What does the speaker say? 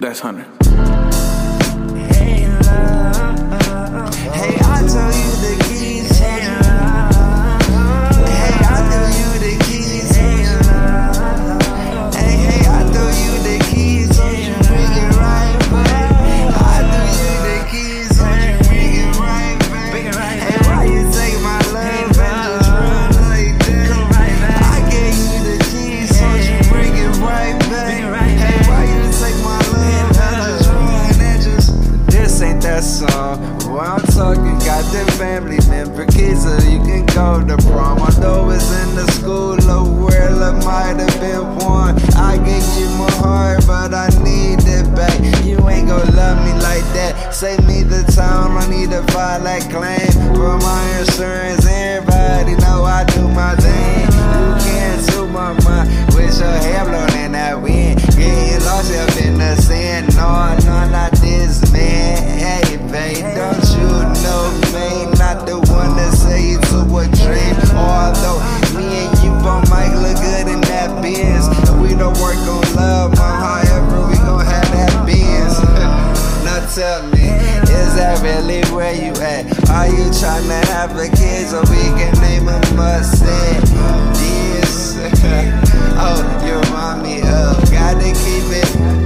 That's Hunter. Hey, love. Hey, I told you the keys. Hey, love. Hey, I threw you the keys. Hey, love. Hey, hey, I threw you the keys. Don't you bring it right back. I threw you the keys. Don't you bring it right back. Hey, why you take my love and just run like that? I gave you the keys. Don't you bring it right back. Hey, why you take my love and just run and just... This ain't that song. When I'm talking, got them family member kids, so you can go to prom. I know it's in the school of where love might have been won. I gave you my heart, but I need it back. You ain't gon' love me like that. Save me the time, I need to file that claim for my insurance. Everybody know I do my thing. You can't do my mind with your hair blown in that wind. Getting lost up in the sand. No, I'm not this man. Hey, babe, don't you know me? Not the one that say you to a dream. Although me and you both might look good in that biz. We don't work on love, but however we gon' have that biz. Now tell me, is that really where you at? Are you tryna have a kid so we can name him Mustang? This, oh, you remind me of. Gotta keep it